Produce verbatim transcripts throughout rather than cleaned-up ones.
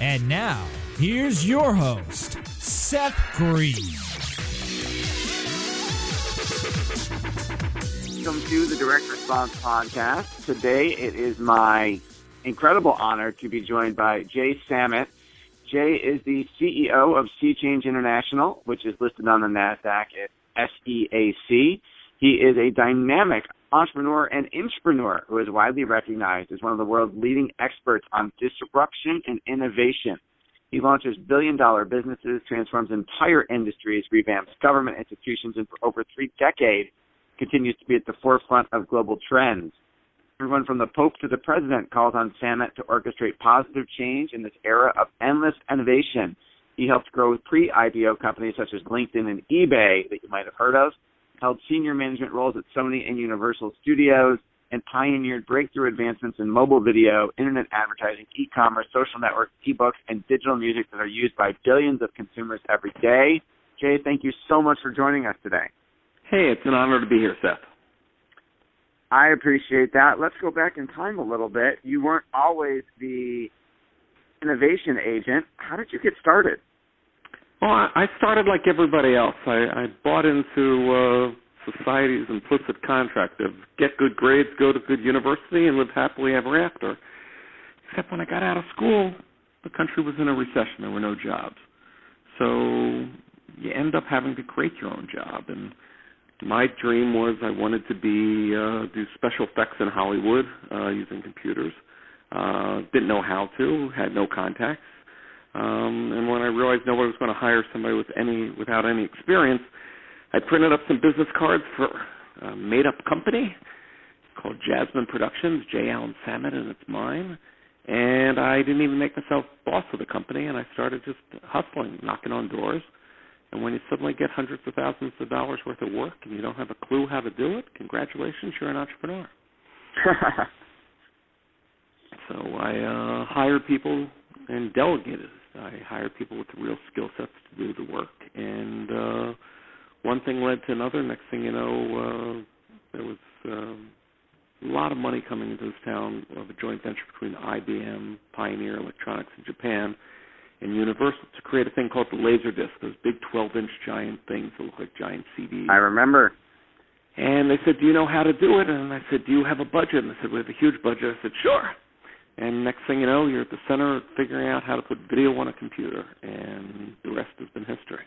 And now, here's your host, Seth Green. Welcome to the Direct Response Podcast. Today, it is my incredible honor to be joined by Jay Samit. Jay is the C E O of SeaChange International, which is listed on the NASDAQ at S E A C. He is a dynamic entrepreneur and intrapreneur who is widely recognized as one of the world's leading experts on disruption and innovation. He launches billion-dollar businesses, transforms entire industries, revamps government institutions, and for over three decades continues to be at the forefront of global trends. Everyone from the Pope to the President calls on Samit to orchestrate positive change in this era of endless innovation. He helped grow pre-I P O companies such as LinkedIn and eBay that you might have heard of, held senior management roles at Sony and Universal Studios, and pioneered breakthrough advancements in mobile video, internet advertising, e-commerce, social networks, e-books, and digital music that are used by billions of consumers every day. Jay, thank you so much for joining us today. Hey, it's an honor to be here, Seth. I appreciate that. Let's go back in time a little bit. You weren't always the innovation agent. How did you get started? Well, I started like everybody else. I, I bought into uh, society's implicit contract of get good grades, go to good university, and live happily ever after. Except when I got out of school, the country was in a recession. There were no jobs. So you end up having to create your own job, and my dream was I wanted to be uh, do special effects in Hollywood uh, using computers. Uh, didn't know how to, had no contacts, um, and when I realized nobody was going to hire somebody with any without any experience, I printed up some business cards for a made-up company called Jasmine Productions, Jay Alan Samit, and it's mine. And I didn't even make myself boss of the company, and I started just hustling, knocking on doors. And when you suddenly get hundreds of thousands of dollars worth of work and you don't have a clue how to do it, congratulations, you're an entrepreneur. So I uh, hired people and delegated. I hired people with real skill sets to do the work. And uh, one thing led to another. Next thing you know, uh, there was uh, a lot of money coming into this town of a joint venture between I B M, Pioneer Electronics in Japan, and Universal to create a thing called the Laser Disc, those big twelve-inch giant things that look like giant C Ds. I remember. And they said, do you know how to do it? And I said, do you have a budget? And they said, we have a huge budget. I said, sure. And next thing you know, you're at the center figuring out how to put video on a computer, and the rest has been history.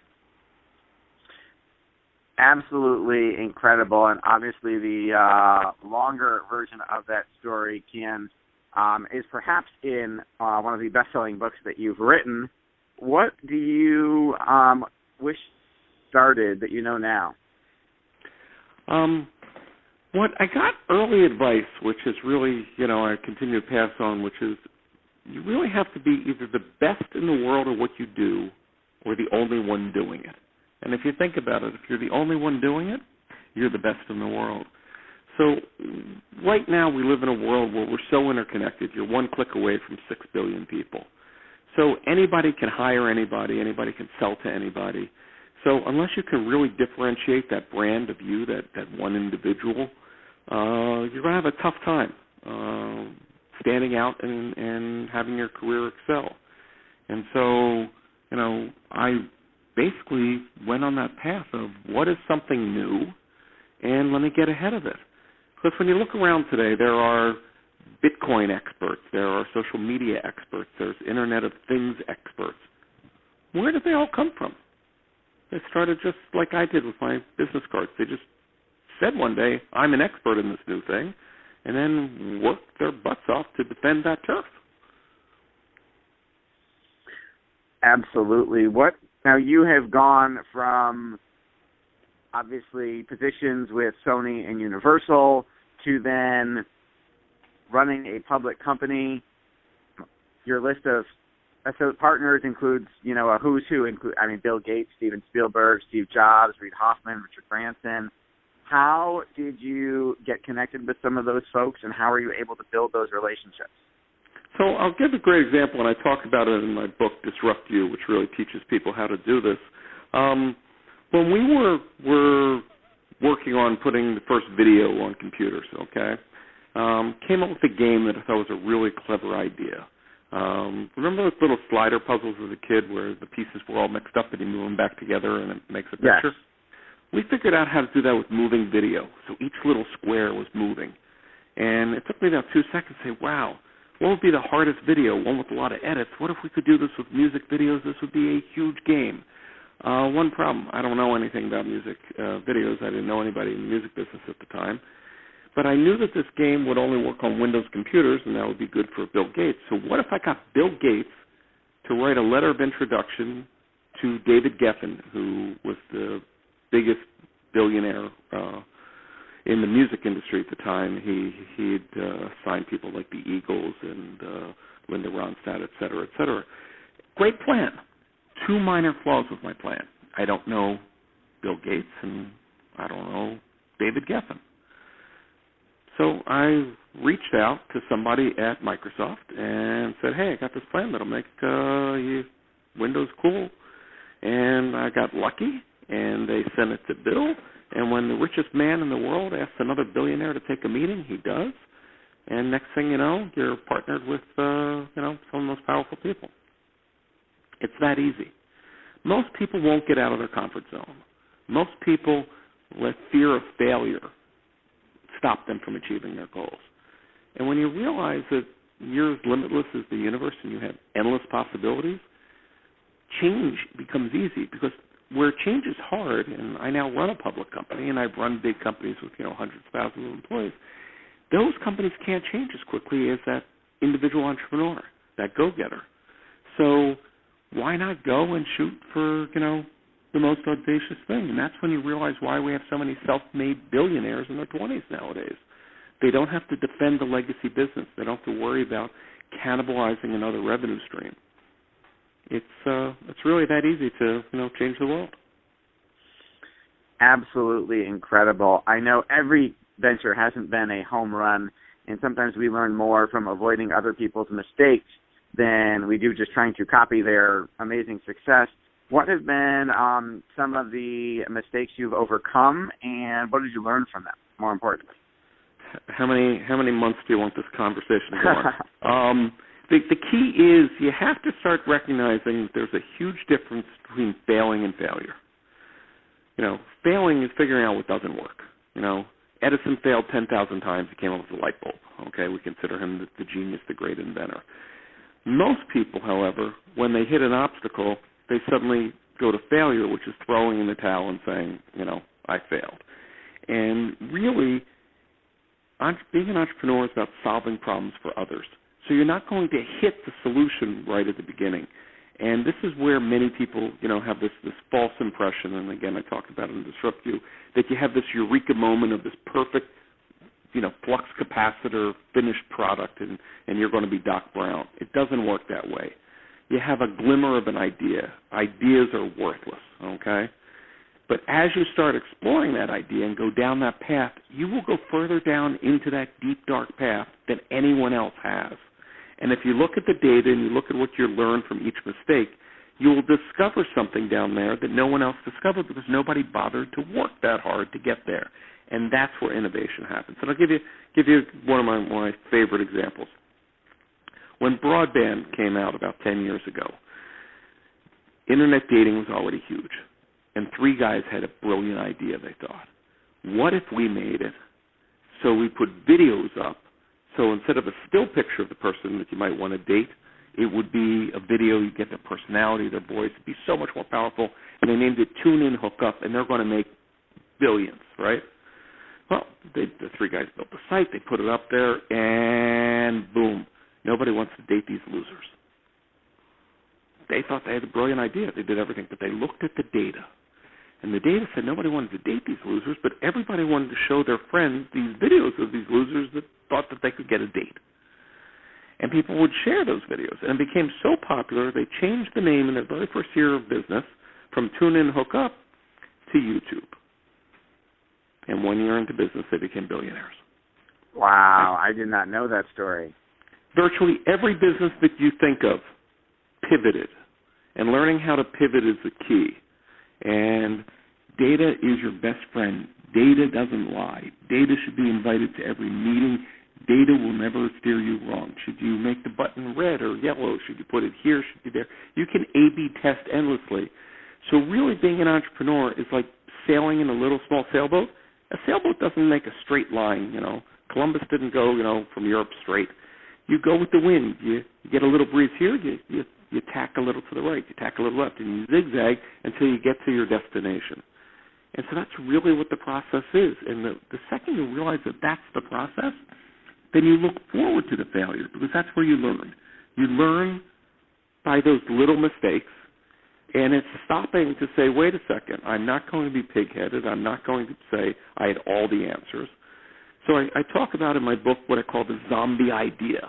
Absolutely incredible, and obviously the uh, longer version of that story can Um, is perhaps in uh, one of the best-selling books that you've written. What do you um, wish started that you know now? Um, what I got early advice, which is really, you know, I continue to pass on, which is you really have to be either the best in the world at what you do or the only one doing it. And if you think about it, if you're the only one doing it, you're the best in the world. So right now we live in a world where we're so interconnected. You're one click away from six billion people. So anybody can hire anybody. Anybody can sell to anybody. So unless you can really differentiate that brand of you, that, that one individual, uh, you're going to have a tough time uh, standing out and, and having your career excel. And so, you know, I basically went on that path of what is something new and let me get ahead of it. Because when you look around today, there are Bitcoin experts, there are social media experts, there's Internet of Things experts. Where did they all come from? They started just like I did with my business cards. They just said one day, I'm an expert in this new thing, and then worked their butts off to defend that turf. Absolutely. What now you have gone from obviously positions with Sony and Universal to then running a public company. Your list of associate partners includes, you know, a who's who. Include, I mean, Bill Gates, Steven Spielberg, Steve Jobs, Reid Hoffman, Richard Branson. How did you get connected with some of those folks, and how are you able to build those relationships? So I'll give a great example, and I talk about it in my book, Disrupt You, which really teaches people how to do this. Um, when we were were working on putting the first video on computers, okay, um, came up with a game that I thought was a really clever idea. Um, remember those little slider puzzles as a kid where the pieces were all mixed up and you move them back together and it makes a picture? Yes. We figured out how to do that with moving video. So each little square was moving. And it took me about two seconds to say, wow, what would be the hardest video, one with a lot of edits? What if we could do this with music videos? This would be a huge game. Uh, one problem, I don't know anything about music uh, videos. I didn't know anybody in the music business at the time. But I knew that this game would only work on Windows computers, and that would be good for Bill Gates. So what if I got Bill Gates to write a letter of introduction to David Geffen, who was the biggest billionaire uh, in the music industry at the time. He he'd uh, signed people like the Eagles and uh, Linda Ronstadt, et cetera, et cetera. Great plan. Two minor flaws with my plan. I don't know Bill Gates, and I don't know David Geffen. So I reached out to somebody at Microsoft and said, hey, I got this plan that'll make uh, Windows cool. And I got lucky, and they sent it to Bill. And when the richest man in the world asks another billionaire to take a meeting, he does. And next thing you know, you're partnered with uh, you know, some of the most powerful people. It's that easy. Most people won't get out of their comfort zone. Most people let fear of failure stop them from achieving their goals. And when you realize that you're as limitless as the universe and you have endless possibilities, change becomes easy, because where change is hard, and I now run a public company, and I've run big companies with, you know, hundreds of thousands of employees, those companies can't change as quickly as that individual entrepreneur, that go-getter. So why not go and shoot for, you know, the most audacious thing? And that's when you realize why we have so many self-made billionaires in their twenties nowadays. They don't have to defend the legacy business. They don't have to worry about cannibalizing another revenue stream. It's uh, it's really that easy to, you know, change the world. Absolutely incredible. I know every venture hasn't been a home run, and sometimes we learn more from avoiding other people's mistakes than we do just trying to copy their amazing success. What have been um, some of the mistakes you've overcome, and what did you learn from them, more importantly? How many how many months do you want this conversation to go on? um, the, the key is you have to start recognizing that there's a huge difference between failing and failure. You know, failing is figuring out what doesn't work. You know, Edison failed ten thousand times. He came up with a light bulb. Okay, we consider him the, the genius, the great inventor. Most people, however, when they hit an obstacle, they suddenly go to failure, which is throwing in the towel and saying, you know, I failed. And really, being an entrepreneur is about solving problems for others. So you're not going to hit the solution right at the beginning. And this is where many people, you know, have this, this false impression, and again, I talked about it in Disrupt You, that you have this eureka moment of this perfect, you know, flux capacitor finished product, and, and you're going to be Doc Brown. It doesn't work that way. You have a glimmer of an idea. Ideas are worthless, okay? But as you start exploring that idea and go down that path, you will go further down into that deep, dark path than anyone else has. And if you look at the data and you look at what you learn from each mistake, you will discover something down there that no one else discovered because nobody bothered to work that hard to get there. And that's where innovation happens. And I'll give you give you one of my, one of my favorite examples. When broadband came out about ten years ago, internet dating was already huge, and three guys had a brilliant idea, they thought. What if we made it so we put videos up, so instead of a still picture of the person that you might want to date, It would be a video. You'd get their personality, their voice. It'd be so much more powerful. And they named it Tune-In Hookup, and they're going to make billions, right? Well, they, the three guys built the site. They put it up there, and boom. Nobody wants to date these losers. They thought they had a brilliant idea. They did everything, but they looked at the data. And the data said nobody wanted to date these losers, but everybody wanted to show their friends these videos of these losers that thought that they could get a date. And people would share those videos. And it became so popular, they changed the name in their very first year of business from Tune-In Hookup to YouTube. And one year into business, they became billionaires. Wow, I did not know that story. Virtually every business that you think of pivoted. And learning how to pivot is the key. And data is your best friend. Data doesn't lie. Data should be invited to every meeting. Data will never steer you wrong. Should you make the button red or yellow? Should you put it here? Should you there? You can A B test endlessly. So really being an entrepreneur is like sailing in a little small sailboat. A sailboat doesn't make a straight line, you know. Columbus didn't go, you know, from Europe straight. You go with the wind. You, you get a little breeze here. You, you You tack a little to the right, you tack a little left, and you zigzag until you get to your destination. And so that's really what the process is. And the, the second you realize that that's the process, then you look forward to the failure because that's where you learn. You learn by those little mistakes, and it's stopping to say, wait a second, I'm not going to be pig-headed. I'm not going to say I had all the answers. So I, I talk about in my book what I call the zombie idea.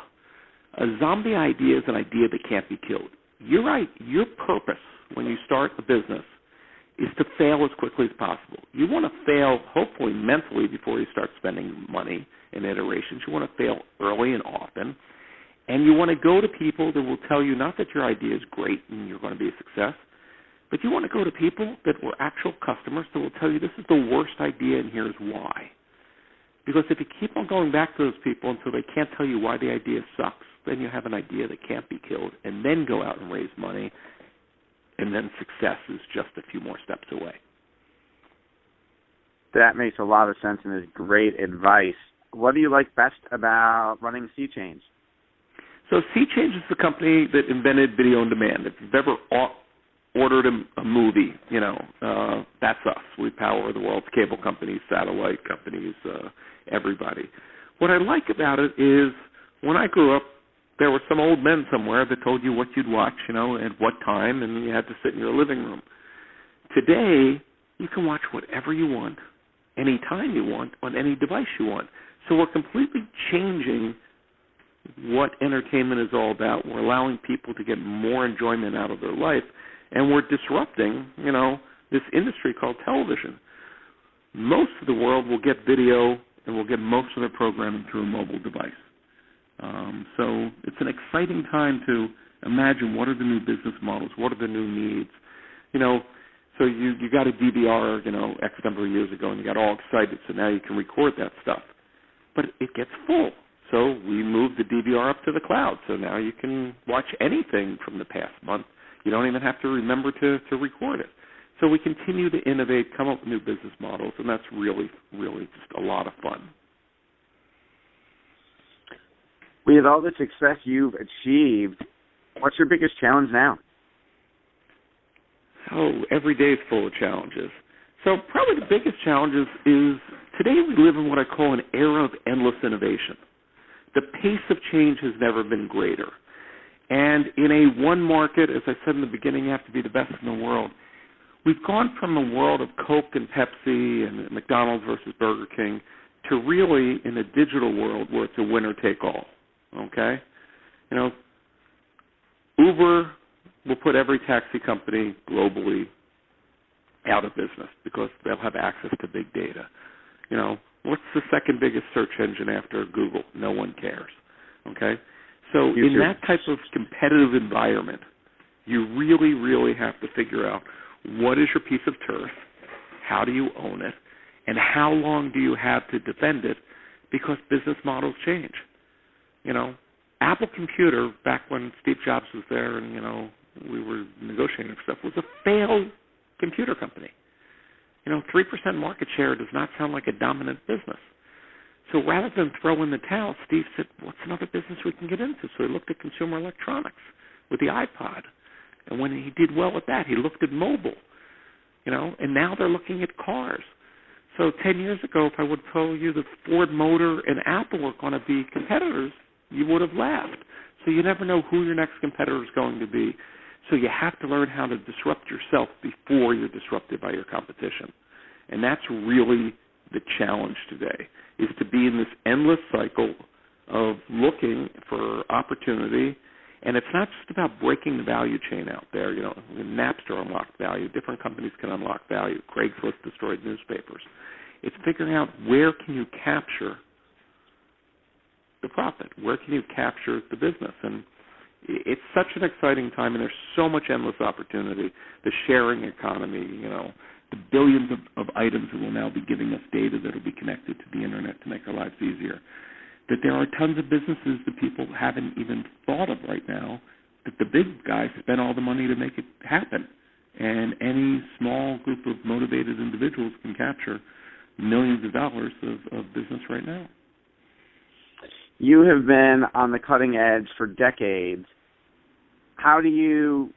A zombie idea is an idea that can't be killed. You're right. Your purpose when you start a business is to fail as quickly as possible. You want to fail, hopefully, mentally before you start spending money in iterations. You want to fail early and often. And you want to go to people that will tell you not that your idea is great and you're going to be a success, but you want to go to people that were actual customers that will tell you this is the worst idea and here's why. Because if you keep on going back to those people until they can't tell you why the idea sucks, then you have an idea that can't be killed, and then go out and raise money, and then success is just a few more steps away. That makes a lot of sense and is great advice. What do you like best about running SeaChange? So SeaChange is the company that invented video on demand. If you've ever ordered a, a movie, you know, uh, that's us. We power the world's cable companies, satellite companies, uh, everybody. What I like about it is when I grew up, there were some old men somewhere that told you what you'd watch, you know, at what time, and you had to sit in your living room. Today, you can watch whatever you want, any time you want, on any device you want. So we're completely changing what entertainment is all about. We're allowing people to get more enjoyment out of their life, and we're disrupting, you know, this industry called television. Most of the world will get video and will get most of their programming through a mobile device. Um, so it's an exciting time to imagine what are the new business models, what are the new needs. You know, so you, you got a D V R, you know, X number of years ago, and you got all excited, so now you can record that stuff. But it gets full. So we moved the D V R up to the cloud, so now you can watch anything from the past month. You don't even have to remember to, to record it. So we continue to innovate, come up with new business models, and that's really, really just a lot of fun. With all the success you've achieved, what's your biggest challenge now? Oh, every day is full of challenges. So probably the biggest challenge is, is today we live in what I call an era of endless innovation. The pace of change has never been greater. And in a one market, as I said in the beginning, you have to be the best in the world. We've gone from a world of Coke and Pepsi and McDonald's versus Burger King to really in a digital world where it's a winner take all. Okay? You know, Uber will put every taxi company globally out of business because they'll have access to big data. You know, what's the second biggest search engine after Google? No one cares. Okay? So in that type of competitive environment, you really, really have to figure out what is your piece of turf, how do you own it, and how long do you have to defend it because business models change. You know, Apple Computer, back when Steve Jobs was there and, you know, we were negotiating stuff, was a failed computer company. You know, three percent market share does not sound like a dominant business. So rather than throw in the towel, Steve said, what's another business we can get into? So he looked at consumer electronics with the iPod. And when he did well with that, he looked at mobile, you know, and now they're looking at cars. So ten years ago, if I would tell you that Ford Motor and Apple are going to be competitors, you would have laughed. So you never know who your next competitor is going to be. So you have to learn how to disrupt yourself before you're disrupted by your competition. And that's really the challenge today, is to be in this endless cycle of looking for opportunity. And it's not just about breaking the value chain out there. You know, Napster unlocked value. Different companies can unlock value. Craigslist destroyed newspapers. It's figuring out where can you capture the profit? Where can you capture the business? And it's such an exciting time, and there's so much endless opportunity. The sharing economy, you know, the billions of, of items that will now be giving us data that will be connected to the Internet to make our lives easier. That there are tons of businesses that people haven't even thought of right now that the big guys spent all the money to make it happen. And any small group of motivated individuals can capture millions of dollars of, of business right now. You have been on the cutting edge for decades. How do you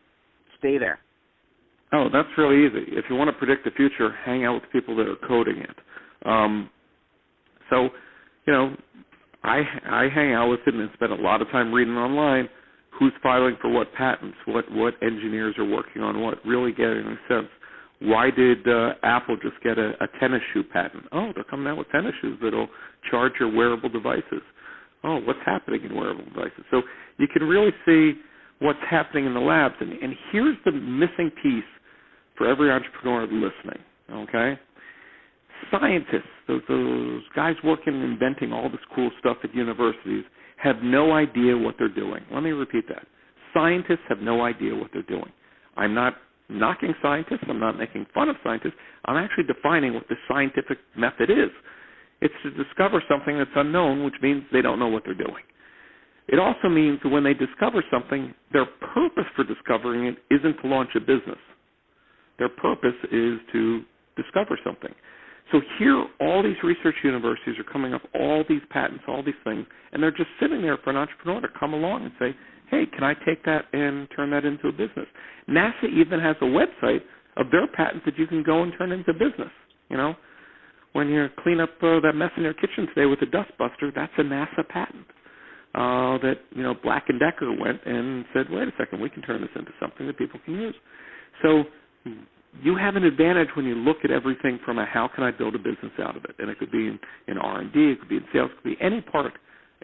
stay there? Oh, that's really easy. If you want to predict the future, hang out with people that are coding it. Um, so, you know, I, I hang out with them and spend a lot of time reading online who's filing for what patents, what, what engineers are working on what, really getting a sense. Why did uh, Apple just get a, a tennis shoe patent? Oh, they're coming out with tennis shoes that will charge your wearable devices. Oh, what's happening in wearable devices? So you can really see what's happening in the labs. And, and here's the missing piece for every entrepreneur listening, okay? Scientists, those, those guys working and inventing all this cool stuff at universities, have no idea what they're doing. Let me repeat that. Scientists have no idea what they're doing. I'm not knocking scientists. I'm not making fun of scientists. I'm actually defining what the scientific method is. It's to discover something that's unknown, which means they don't know what they're doing. It also means that when they discover something, their purpose for discovering it isn't to launch a business. Their purpose is to discover something. So here, all these research universities are coming up, all these patents, all these things, and they're just sitting there for an entrepreneur to come along and say, hey, can I take that and turn that into a business? NASA even has a website of their patents that you can go and turn into business. You know, when you clean up uh, that mess in your kitchen today with a dustbuster, that's a NASA patent uh, that, you know, Black and Decker went and said, wait a second, we can turn this into something that people can use. So you have an advantage when you look at everything from a how can I build a business out of it. And it could be in, in R and D, it could be in sales, it could be any part.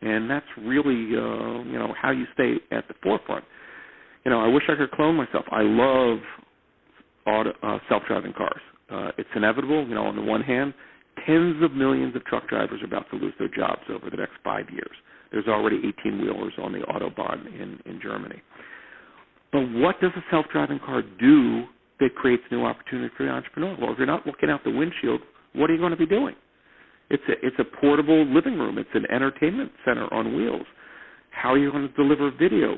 And that's really, uh, you know, how you stay at the forefront. You know, I wish I could clone myself. I love auto, uh, self-driving cars. Uh, it's inevitable. You know, on the one hand, tens of millions of truck drivers are about to lose their jobs over the next five years. There's already eighteen-wheelers on the Autobahn in, in Germany. But what does a self-driving car do that creates new opportunity for the entrepreneur? Well, if you're not looking out the windshield, what are you going to be doing? It's a, it's a portable living room. It's an entertainment center on wheels. How are you going to deliver video?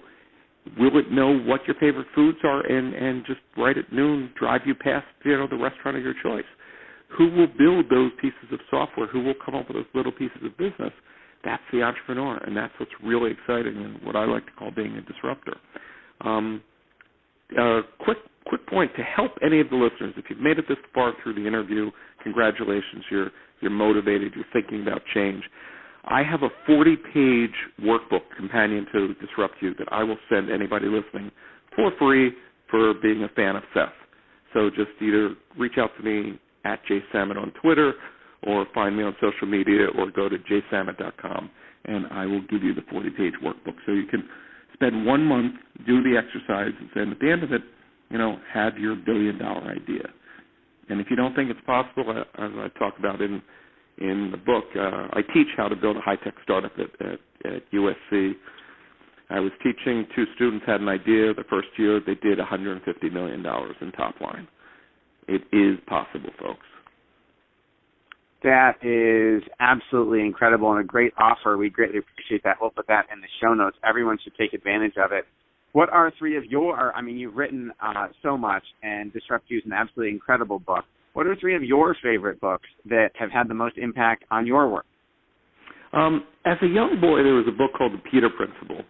Will it know what your favorite foods are and, and just right at noon drive you past, you know, the restaurant of your choice? Who will build those pieces of software? Who will come up with those little pieces of business? That's the entrepreneur, and that's what's really exciting and what I like to call being a disruptor. Um, uh, quick Quick point to help any of the listeners. If you've made it this far through the interview, congratulations. You're you're motivated. You're thinking about change. I have a forty-page workbook companion to Disrupt You that I will send anybody listening for free for being a fan of Seth. So just either reach out to me at jay samit on Twitter or find me on social media or go to jay samit dot com, and I will give you the forty-page workbook. So you can spend one month, do the exercise, and then at the end of it, you know, have your billion-dollar idea. And if you don't think it's possible, as I talk about in in the book, uh, I teach how to build a high-tech startup at, at, at U S C. I was teaching. Two students had an idea. The first year, they did one hundred fifty million dollars in top line. It is possible, folks. That is absolutely incredible and a great offer. We greatly appreciate that. We'll put that in the show notes. Everyone should take advantage of it. What are three of your, I mean, you've written uh, so much, and Disrupt You is an absolutely incredible book. What are three of your favorite books that have had the most impact on your work? Um, as a young boy, there was a book called The Peter Principle,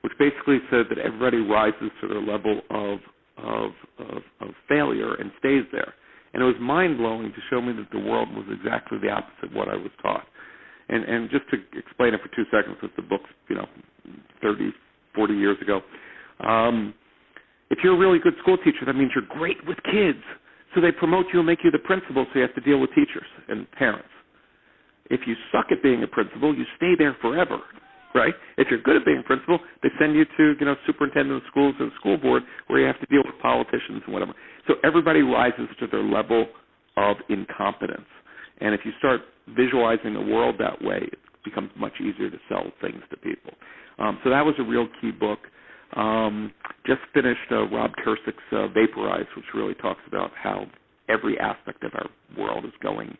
which basically said that everybody rises to their level of of, of, of failure and stays there. And it was mind-blowing to show me that the world was exactly the opposite of what I was taught. And, and just to explain it for two seconds, with the book's, you know, thirty, forty years ago, um, if you're a really good school teacher, that means you're great with kids. So they promote you and make you the principal, so you have to deal with teachers and parents. If you suck at being a principal, you stay there forever, right? If you're good at being a principal, they send you to, you know, superintendent of schools and school board, where you have to deal with politicians and whatever. So everybody rises to their level of incompetence. And if you start visualizing the world that way, it becomes much easier to sell things to people. Um, so that was a real key book. Um, just finished uh, Rob Kursik's uh, Vaporize, which really talks about how every aspect of our world is going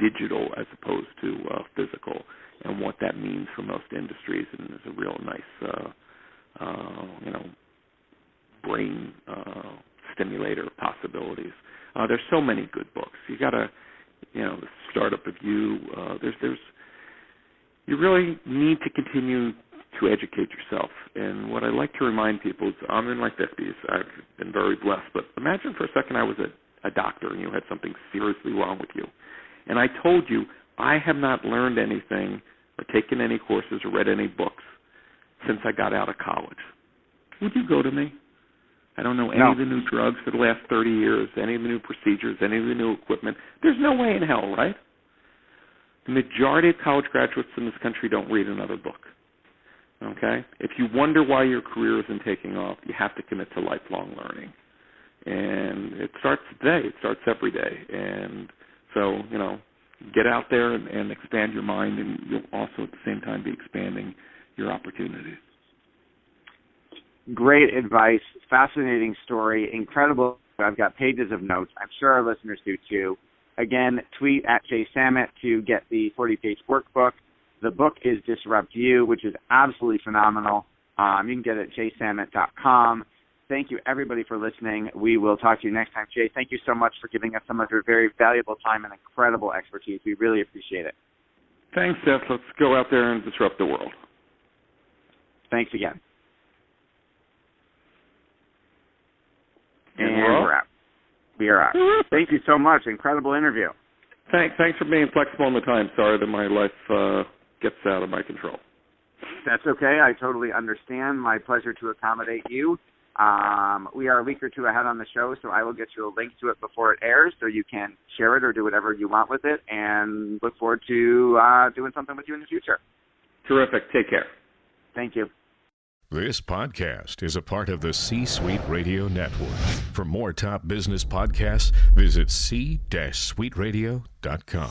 digital as opposed to uh, physical, and what that means for most industries. And it's a real nice, uh, uh, you know, brain uh, stimulator of possibilities. Uh, there's so many good books. You got to, you know, The Startup of You. Uh, there's, there's, you really need to continue to educate yourself. And what I like to remind people is, I'm in my fifties. I've been very blessed. But imagine for a second I was a, a doctor and you had something seriously wrong with you. And I told you, I have not learned anything or taken any courses or read any books since I got out of college. Would you go to me? I don't know any no. of the new drugs for the last thirty years, any of the new procedures, any of the new equipment. There's no way in hell, right? The majority of college graduates in this country don't read another book. Okay? If you wonder why your career isn't taking off, you have to commit to lifelong learning. And it starts today. It starts every day. And so, you know, get out there and, and expand your mind, and you'll also at the same time be expanding your opportunities. Great advice, fascinating story, incredible. I've got pages of notes. I'm sure our listeners do too. Again, tweet at Jay Samit to get the forty-page workbook. The book is Disrupt You, which is absolutely phenomenal. Um, you can get it at jay samit dot com. Thank you, everybody, for listening. We will talk to you next time. Jay, thank you so much for giving us some of your very valuable time and incredible expertise. We really appreciate it. Thanks, Seth. Let's go out there and disrupt the world. Thanks again. And, and we're, we're out. We are out. Thank you so much. Incredible interview. Thanks. Thanks for being flexible on the time. Sorry that my life uh, gets out of my control. That's okay. I totally understand. My pleasure to accommodate you. Um, we are a week or two ahead on the show, so I will get you a link to it before it airs so you can share it or do whatever you want with it, and look forward to uh, doing something with you in the future. Terrific. Take care. Thank you. This podcast is a part of the C-Suite Radio Network. For more top business podcasts, visit c suite radio dot com.